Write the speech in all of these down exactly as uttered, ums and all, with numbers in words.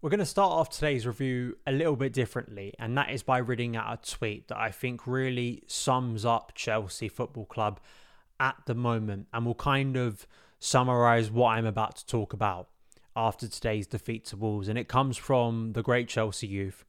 We're going to start off today's review a little bit differently, and that is by reading out a tweet that I think really sums up Chelsea Football Club at the moment and will kind of summarise what I'm about to talk about after today's defeat to Wolves, and it comes from the great Chelsea youth.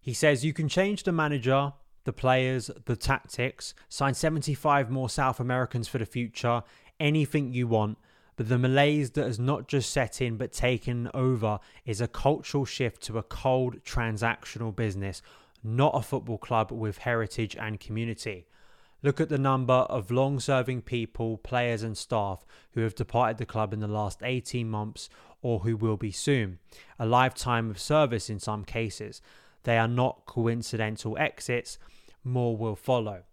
He says, "You can change the manager, the players, the tactics, sign seventy-five more South Americans for the future, anything you want. But the malaise that has not just set in but taken over is a cultural shift to a cold transactional business, not a football club with heritage and community. Look at the number of long-serving people, players and staff who have departed the club in the last eighteen months or who will be soon. A lifetime of service in some cases. They are not coincidental exits. More will follow."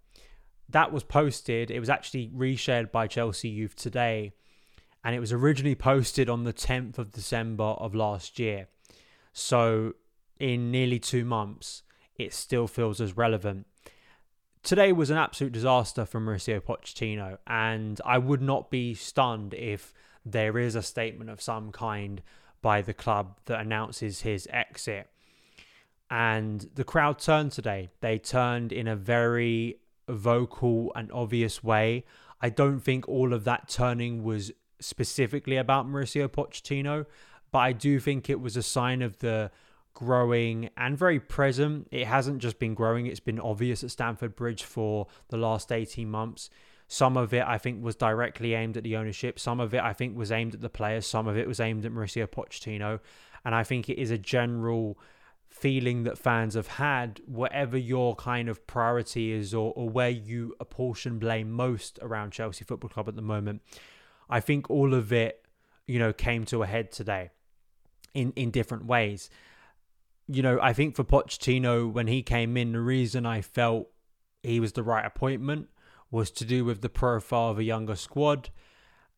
That was posted. It was actually reshared by Chelsea Youth today. And it was originally posted on the tenth of December of last year. So in nearly two months, it still feels as relevant. Today was an absolute disaster for Mauricio Pochettino. And I would not be stunned if there is a statement of some kind by the club that announces his exit. And the crowd turned today. They turned in a very vocal and obvious way. I don't think all of that turning was specifically about Mauricio Pochettino, but I do think it was a sign of the growing and very present. It hasn't just been growing, it's been obvious at Stamford Bridge for the last eighteen months. Some of it I think was directly aimed at the ownership, some of it I think was aimed at the players, some of it was aimed at Mauricio Pochettino, and I think it is a general feeling that fans have had, whatever your kind of priority is or, or where you apportion blame most around Chelsea Football Club at the moment. I think all of it, you know, came to a head today in, in different ways. You know, I think for Pochettino, when he came in, the reason I felt he was the right appointment was to do with the profile of a younger squad.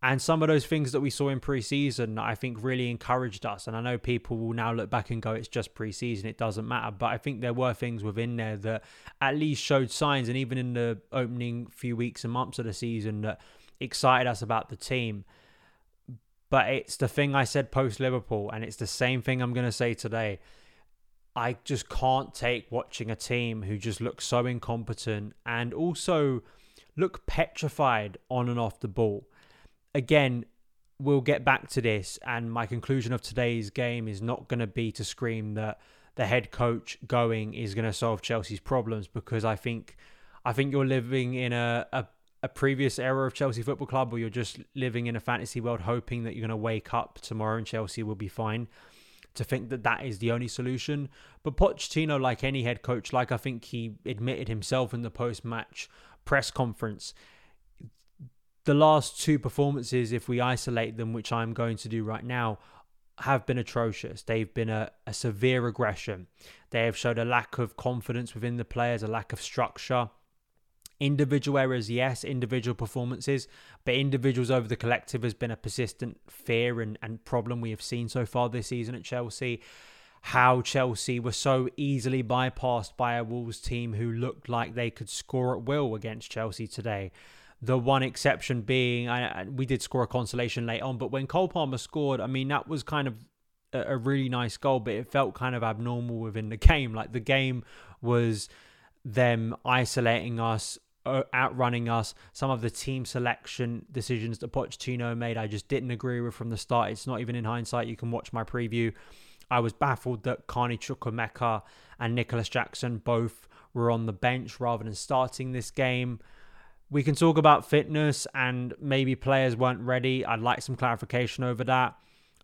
And some of those things that we saw in pre-season, I think really encouraged us. And I know people will now look back and go, it's just pre-season, it doesn't matter. But I think there were things within there that at least showed signs. And even in the opening few weeks and months of the season that excited us about the team. But it's the thing I said post-Liverpool, and it's the same thing I'm going to say today. I just can't take watching a team who just look so incompetent and also look petrified on and off the ball. Again, we'll get back to this, and my conclusion of today's game is not going to be to scream that the head coach going is going to solve Chelsea's problems, because I think I think you're living in a, a a previous era of Chelsea Football Club, or you're just living in a fantasy world hoping that you're going to wake up tomorrow and Chelsea will be fine, to think that that is the only solution. But Pochettino, like any head coach, like I think he admitted himself in the post-match press conference, the last two performances, if we isolate them, which I'm going to do right now, have been atrocious. They've been a, a severe regression. They have showed a lack of confidence within the players, a lack of structure. Individual errors, yes, individual performances, but individuals over the collective has been a persistent fear and, and problem we have seen so far this season at Chelsea. How Chelsea were so easily bypassed by a Wolves team who looked like they could score at will against Chelsea today. The one exception being, I, we did score a consolation late on, but when Cole Palmer scored, I mean, that was kind of a, a really nice goal, but it felt kind of abnormal within the game. Like the game was them isolating us, outrunning us. Some of the team selection decisions that Pochettino made, I just didn't agree with from the start. It's not even in hindsight. You can watch my preview. I was baffled that Carney Chukwuemeka and Nicholas Jackson both were on the bench rather than starting this game. We can talk about fitness and maybe players weren't ready. I'd like some clarification over that.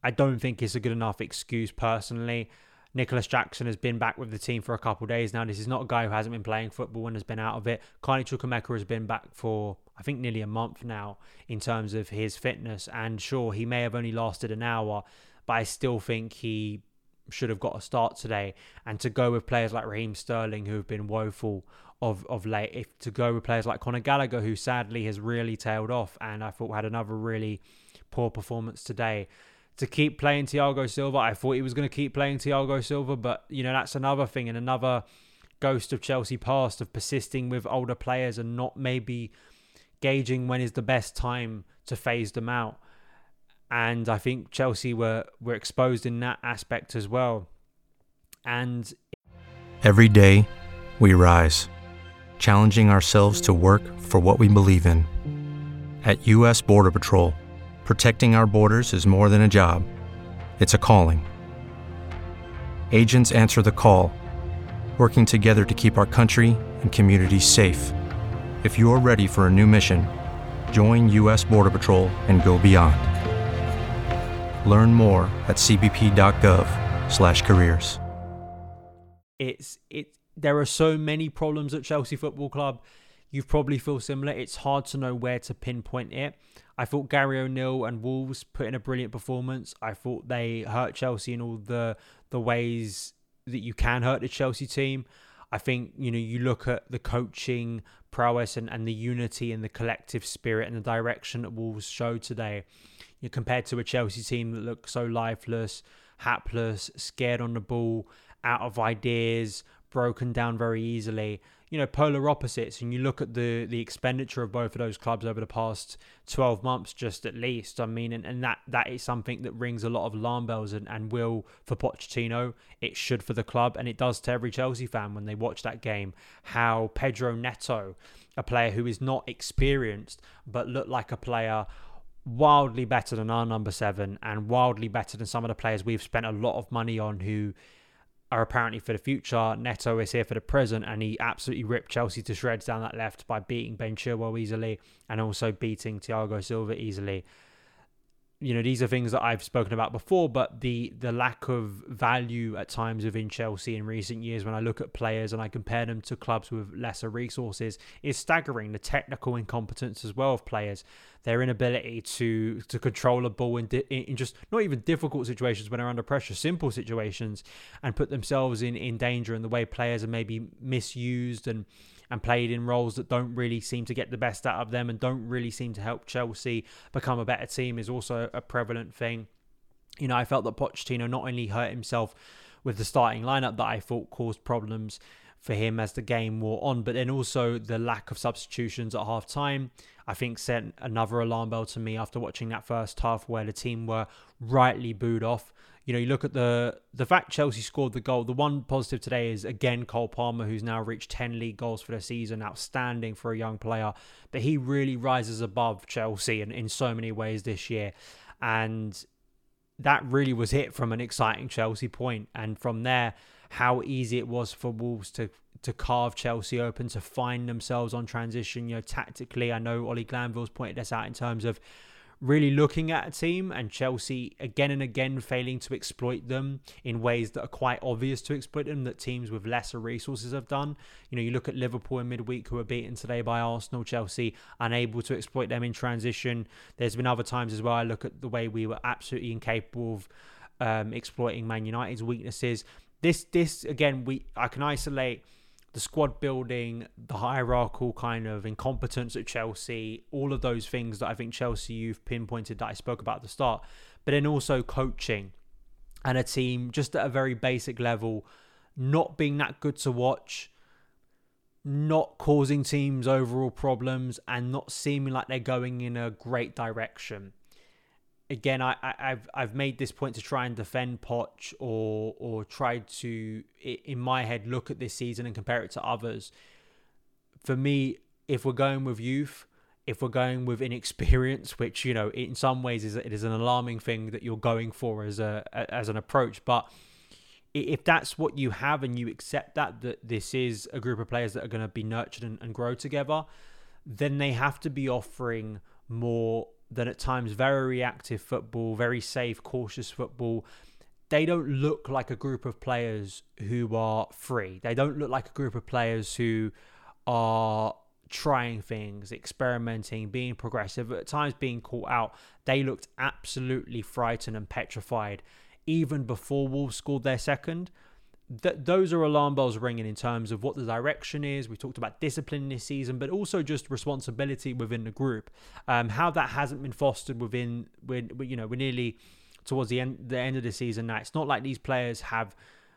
I don't think it's a good enough excuse personally. Nicholas Jackson has been back with the team for a couple of days now. This is not a guy who hasn't been playing football and has been out of it. Carney Chukwuemeka has been back for, I think, nearly a month now in terms of his fitness. And sure, he may have only lasted an hour, but I still think he should have got a start today. And to go with players like Raheem Sterling, who have been woeful of, of late, if to go with players like Conor Gallagher, who sadly has really tailed off and I thought had another really poor performance today. To keep playing Thiago Silva, I thought he was going to keep playing Thiago Silva, but you know, that's another thing and another ghost of Chelsea past of persisting with older players and not maybe gauging when is the best time to phase them out. And I think Chelsea were, were exposed in that aspect as well. And every day we rise, challenging ourselves to work for what we believe in. At U S Border Patrol, protecting our borders is more than a job. It's a calling. Agents answer the call, working together to keep our country and communities safe. If you're ready for a new mission, join U S Border Patrol and go beyond. Learn more at c b p dot gov slash careers. It's it. There are so many problems at Chelsea Football Club. You probably feel similar. It's hard to know where to pinpoint it. I thought Gary O'Neill and Wolves put in a brilliant performance. I thought they hurt Chelsea in all the the ways that you can hurt the Chelsea team. I think, you know, you look at the coaching prowess and, and the unity and the collective spirit and the direction that Wolves showed today, you know, compared to a Chelsea team that looked so lifeless, hapless, scared on the ball, out of ideas, broken down very easily. You know, polar opposites. And you look at the the expenditure of both of those clubs over the past twelve months, just at least. I mean, and, and that that is something that rings a lot of alarm bells and, and will for Pochettino. It should for the club, and it does to every Chelsea fan when they watch that game. How Pedro Neto, a player who is not experienced, but looked like a player wildly better than our number seven and wildly better than some of the players we've spent a lot of money on who are apparently for the future. Neto is here for the present, and he absolutely ripped Chelsea to shreds down that left by beating Ben Chilwell easily and also beating Thiago Silva easily. You know, these are things that I've spoken about before, but the the lack of value at times within Chelsea in recent years, when I look at players and I compare them to clubs with lesser resources, is staggering. The technical incompetence as well of players, their inability to to control a ball in, di- in just not even difficult situations when they're under pressure, simple situations, and put themselves in, in danger, and the way players are maybe misused and and played in roles that don't really seem to get the best out of them and don't really seem to help Chelsea become a better team is also a prevalent thing. You know, I felt that Pochettino not only hurt himself with the starting lineup that I thought caused problems for him as the game wore on, but then also the lack of substitutions at half time, I think sent another alarm bell to me after watching that first half where the team were rightly booed off. You know, you look at the the fact Chelsea scored the goal. The one positive today is, again, Cole Palmer, who's now reached ten league goals for the season. Outstanding for a young player. But he really rises above Chelsea in, in so many ways this year. And that really was hit from an exciting Chelsea point. And from there, how easy it was for Wolves to, to carve Chelsea open, to find themselves on transition. You know, tactically, I know Ollie Glanville's pointed this out in terms of really looking at a team and Chelsea again and again failing to exploit them in ways that are quite obvious to exploit them, that teams with lesser resources have done. You know, you look at Liverpool in midweek, who were beaten today by Arsenal. Chelsea unable to exploit them in transition. There's been other times as well. I look at the way we were absolutely incapable of um, exploiting Man United's weaknesses. This, this again, we I can isolate the squad building, the hierarchical kind of incompetence at Chelsea, all of those things that I think Chelsea you've pinpointed that I spoke about at the start, but then also coaching and a team just at a very basic level, not being that good to watch, not causing teams overall problems and not seeming like they're going in a great direction. Again, I, I, I've I've made this point to try and defend Poch or or try to, in my head, look at this season and compare it to others. For me, if we're going with youth, if we're going with inexperience, which, you know, in some ways is it is an alarming thing that you're going for as a as an approach, but if that's what you have and you accept that, that this is a group of players that are going to be nurtured and, and grow together, then they have to be offering more than at times very reactive football, very safe, cautious football. They don't look like a group of players who are free. They don't look like a group of players who are trying things, experimenting, being progressive, at times being caught out. They looked absolutely frightened and petrified even before Wolves scored their second. Th- those are alarm bells ringing in terms of what the direction is. We talked about discipline this season, but also just responsibility within the group. Um, how that hasn't been fostered within, when you know, we're nearly towards the end, the end of the season now. It's not like these players have.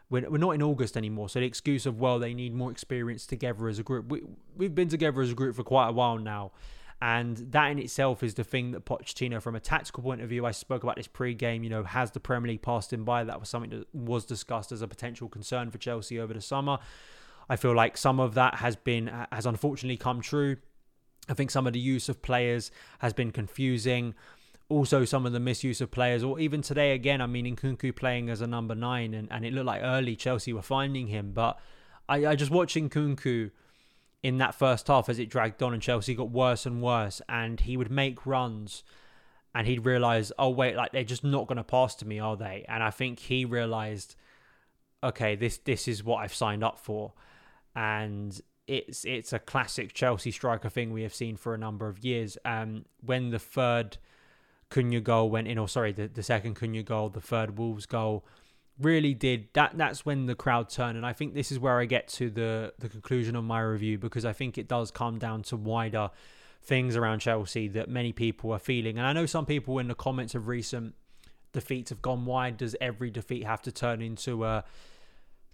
We're, we're not in August anymore, so the excuse of, well, they need more experience together as a group. We, we've been together as a group for quite a while now. And that in itself is the thing that Pochettino, from a tactical point of view, I spoke about this pre-game, you know, has the Premier League passed him by? That was something that was discussed as a potential concern for Chelsea over the summer. I feel like some of that has been, has unfortunately come true. I think some of the use of players has been confusing. Also, some of the misuse of players, or even today again, I mean, Nkunku playing as a number nine, and, and it looked like early Chelsea were finding him. But I, I just watched Nkunku in that first half as it dragged on and Chelsea got worse and worse, and he would make runs and he'd realise, oh wait, like they're just not going to pass to me, are they? And I think he realised, okay, this this is what I've signed up for. And it's it's a classic Chelsea striker thing we have seen for a number of years. Um, when the third Cunha goal went in, or sorry, the, the second Cunha goal, the third Wolves goal, really did that that's when the crowd turned. And I think this is where I get to the the conclusion of my review, because I think it does come down to wider things around Chelsea that many people are feeling. And I know some people in the comments of recent defeats have gone, why does every defeat have to turn into a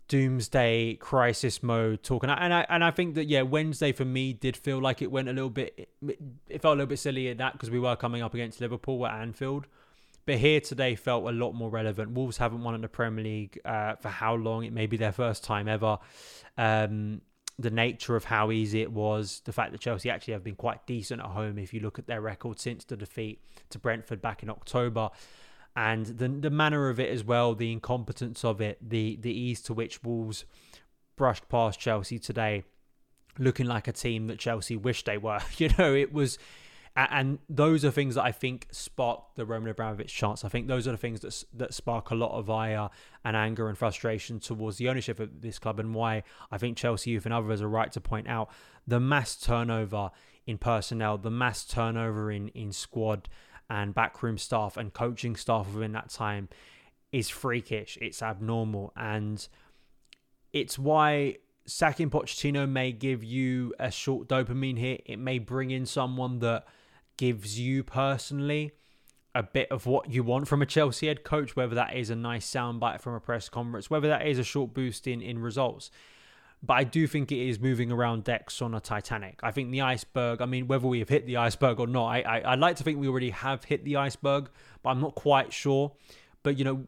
doomsday crisis mode talk? And I, and I and I think that, yeah, Wednesday for me did feel like it went a little bit, it felt a little bit silly at that, because we were coming up against Liverpool at Anfield. But here today felt a lot more relevant. Wolves haven't won in the Premier League uh, for how long? It may be their first time ever. Um, the nature of how easy it was, the fact that Chelsea actually have been quite decent at home if you look at their record since the defeat to Brentford back in October. And the the manner of it as well, the incompetence of it, the the ease to which Wolves brushed past Chelsea today, looking like a team that Chelsea wished they were. You know, it was... And those are things that I think spark the Roman Abramovich chance. I think those are the things that that spark a lot of ire and anger and frustration towards the ownership of this club, and why I think Chelsea Youth and others are right to point out the mass turnover in personnel, the mass turnover in, in squad and backroom staff and coaching staff within that time is freakish. It's abnormal. And it's why sacking Pochettino may give you a short dopamine hit. It may bring in someone that gives you personally a bit of what you want from a Chelsea head coach, whether that is a nice soundbite from a press conference, whether that is a short boost in, in results. But I do think it is moving around decks on a Titanic. I think the iceberg, I mean, whether we have hit the iceberg or not, I, I, I'd like to think we already have hit the iceberg, but I'm not quite sure. But, you know,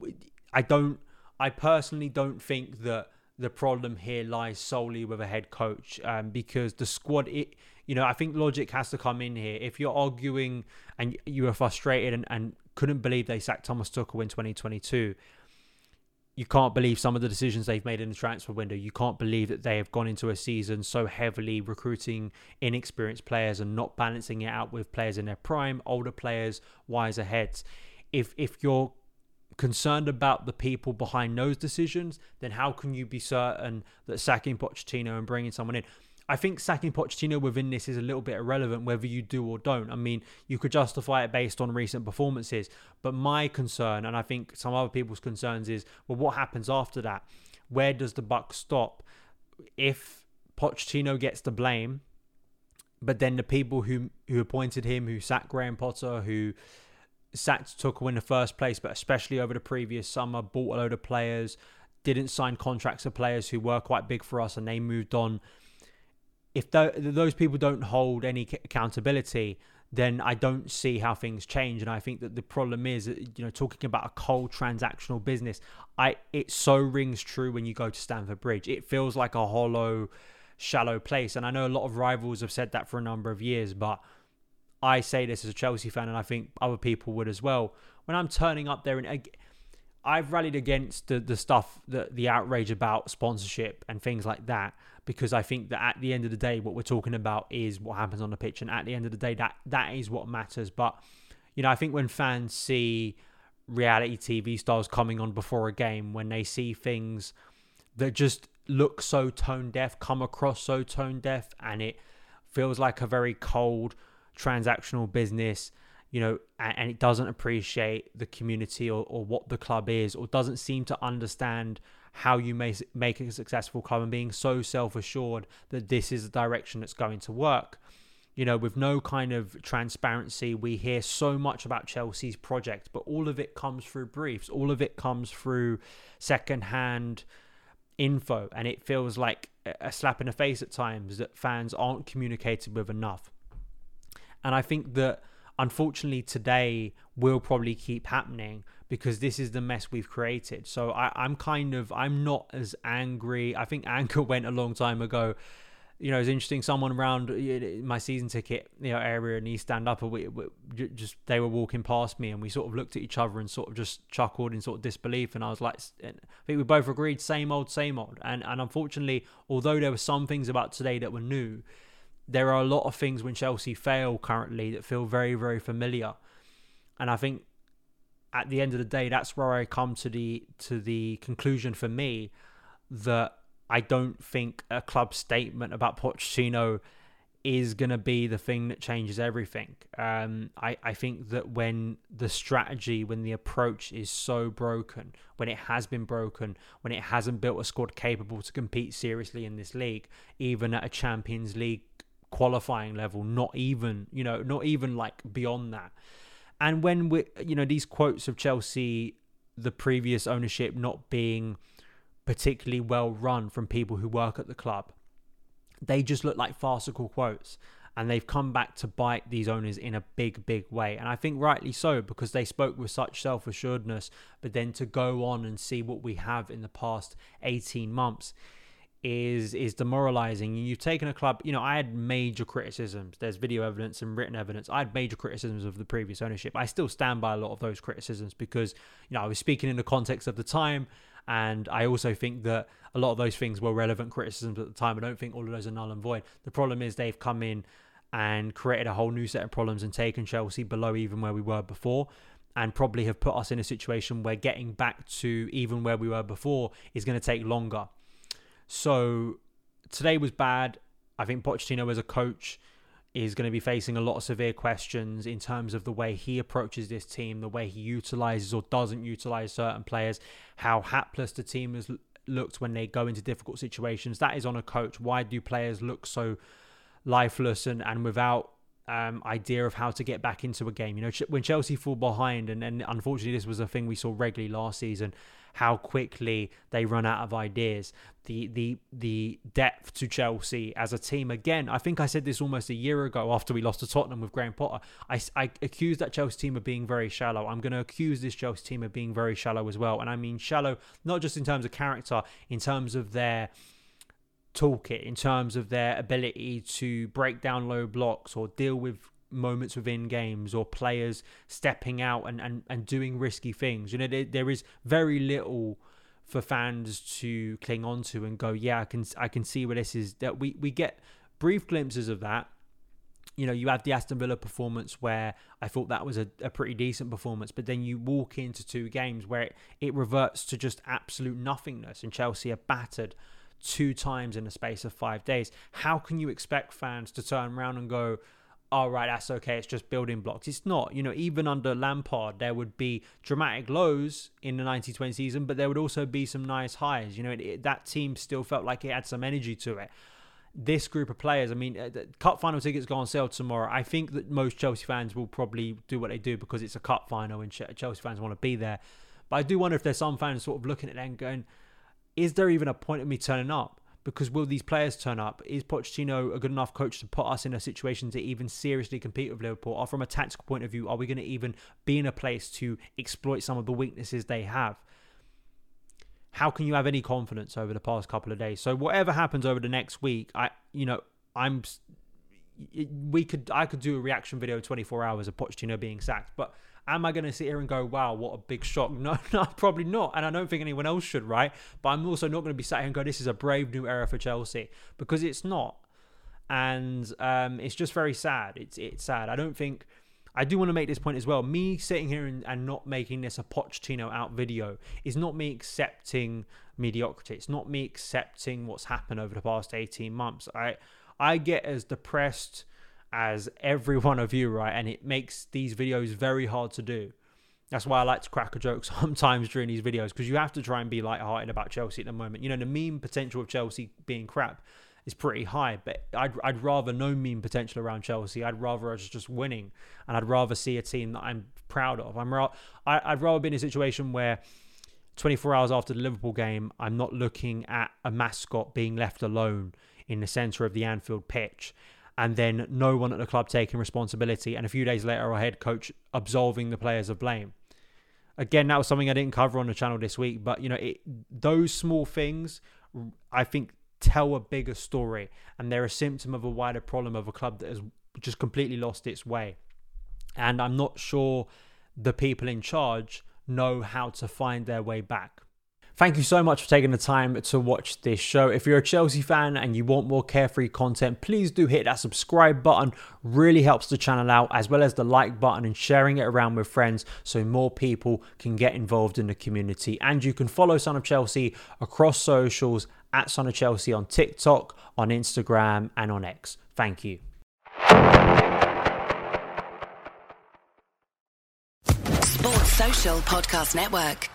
I don't, I personally don't think that the problem here lies solely with a head coach, um, because the squad, it, you know, I think logic has to come in here. If you're arguing and you were frustrated and, and couldn't believe they sacked Thomas Tuchel in twenty twenty-two, you can't believe some of the decisions they've made in the transfer window. You can't believe that they have gone into a season so heavily recruiting inexperienced players and not balancing it out with players in their prime, older players, wiser heads. If if you're concerned about the people behind those decisions, then how can you be certain that sacking Pochettino and bringing someone in? I think sacking Pochettino within this is a little bit irrelevant, whether you do or don't. I mean, you could justify it based on recent performances, but my concern, and I think some other people's concerns, is, well, what happens after that? Where does the buck stop? If Pochettino gets the blame, but then the people who who appointed him, who sacked Graham Potter, who sacked Tuchel in the first place, but especially over the previous summer, bought a load of players, didn't sign contracts of players who were quite big for us, and they moved on. If th- those people don't hold any c- accountability, then I don't see how things change. And I think that the problem is, you know, talking about a cold transactional business, I it so rings true when you go to Stamford Bridge. It feels like a hollow, shallow place. And I know a lot of rivals have said that for a number of years, but I say this as a Chelsea fan, and I think other people would as well. When I'm turning up there, and I've rallied against the, the stuff, the, the outrage about sponsorship and things like that, because I think that at the end of the day, what we're talking about is what happens on the pitch. And at the end of the day, that that is what matters. But, you know, I think when fans see reality T V stars coming on before a game, when they see things that just look so tone deaf, come across so tone deaf, and it feels like a very cold transactional business, you know, and, and it doesn't appreciate the community or, or what the club is, or doesn't seem to understand how you may make a successful club, and being so self-assured that this is the direction that's going to work. You know, with no kind of transparency, we hear so much about Chelsea's project, but all of it comes through briefs. All of it comes through secondhand info. And it feels like a slap in the face at times that fans aren't communicated with enough. And I think that, unfortunately, today will probably keep happening because this is the mess we've created. So I, I'm kind of, I'm not as angry. I think anger went a long time ago. You know, it's interesting, someone around my season ticket, you know, area in East Stand Upper, we, we just, they were walking past me and we sort of looked at each other and sort of just chuckled in sort of disbelief. And I was like, I think we both agreed, same old, same old. And, and unfortunately, although there were some things about today that were new, there are a lot of things when Chelsea fail currently that feel very, very familiar. And I think at the end of the day, that's where I come to the to the conclusion for me that I don't think a club statement about Pochettino is going to be the thing that changes everything. Um, I, I think that when the strategy, when the approach is so broken, when it has been broken, when it hasn't built a squad capable to compete seriously in this league, even at a Champions League qualifying level, not even, you know, not even like beyond that. And when we, you know, these quotes of Chelsea, the previous ownership not being particularly well run from people who work at the club, they just look like farcical quotes, and they've come back to bite these owners in a big, big way. And I think rightly so, because they spoke with such self-assuredness, but then to go on and see what we have in the past eighteen months is is demoralizing. And you've taken a club, you know, I had major criticisms, there's video evidence and written evidence, I had major criticisms of the previous ownership. I still stand by a lot of those criticisms because, you know, I was speaking in the context of the time. And I also think that a lot of those things were relevant criticisms at the time. I don't think all of those are null and void. The problem is they've come in and created a whole new set of problems and taken Chelsea below even where we were before, and probably have put us in a situation where getting back to even where we were before is going to take longer. So today was bad. I think Pochettino as a coach is going to be facing a lot of severe questions in terms of the way he approaches this team, the way he utilizes or doesn't utilize certain players, how hapless the team has looked when they go into difficult situations. That is on a coach. Why do players look so lifeless and, and without um, idea of how to get back into a game? You know, when Chelsea fall behind, and, and unfortunately this was a thing we saw regularly last season, how quickly they run out of ideas. The the the depth to Chelsea as a team, again, I think I said this almost a year ago after we lost to Tottenham with Graham Potter. I, I accused that Chelsea team of being very shallow. I'm going to accuse this Chelsea team of being very shallow as well. And I mean shallow, not just in terms of character, in terms of their toolkit, in terms of their ability to break down low blocks or deal with moments within games or players stepping out and, and, and doing risky things. You know, there, there is very little for fans to cling on to and go, yeah, I can I can see where this is. That we, we get brief glimpses of that. You know, you have the Aston Villa performance where I thought that was a, a pretty decent performance, but then you walk into two games where it, it reverts to just absolute nothingness, and Chelsea are battered two times in the space of five days. How can you expect fans to turn around and go, all right, that's okay, it's just building blocks? It's not. You know, even under Lampard, there would be dramatic lows in the nineteen twenty season, but there would also be some nice highs. You know, it, it, that team still felt like it had some energy to it. This group of players, I mean, the cup final tickets go on sale tomorrow. I think that most Chelsea fans will probably do what they do because it's a cup final and Chelsea fans want to be there. But I do wonder if there's some fans sort of looking at them going, is there even a point of me turning up? Because will these players turn up? Is Pochettino a good enough coach to put us in a situation to even seriously compete with Liverpool? Or from a tactical point of view, are we going to even be in a place to exploit some of the weaknesses they have? How can you have any confidence over the past couple of days? So whatever happens over the next week, I, you know, I'm, we could, I could do a reaction video in twenty-four hours of Pochettino being sacked, but am I going to sit here and go, wow, what a big shock? No, no, probably not. And I don't think anyone else should, right? But I'm also not going to be sat here and go, this is a brave new era for Chelsea, because it's not. And um, it's just very sad. It's it's sad. I don't think... I do want to make this point as well. Me sitting here and, and not making this a Pochettino out video is not me accepting mediocrity. It's not me accepting what's happened over the past eighteen months. I, I get as depressed as every one of you, right? And it makes these videos very hard to do. That's why I like to crack a joke sometimes during these videos, because you have to try and be lighthearted about Chelsea at the moment. You know, the meme potential of Chelsea being crap is pretty high, but I'd I'd rather no meme potential around Chelsea. I'd rather us just winning, and I'd rather see a team that I'm proud of. I'm ra- I, I'd rather be in a situation where twenty-four hours after the Liverpool game, I'm not looking at a mascot being left alone in the centre of the Anfield pitch, and then no one at the club taking responsibility, and a few days later, our head coach absolving the players of blame. Again, that was something I didn't cover on the channel this week, but you know, it, those small things, I think, tell a bigger story, and they're a symptom of a wider problem of a club that has just completely lost its way. And I'm not sure the people in charge know how to find their way back. Thank you so much for taking the time to watch this show. If you're a Chelsea fan and you want more carefree content, please do hit that subscribe button. Really helps the channel out, as well as the like button and sharing it around with friends so more people can get involved in the community. And you can follow Son of Chelsea across socials at Son of Chelsea on TikTok, on Instagram, and on X. Thank you. Sports Social Podcast Network.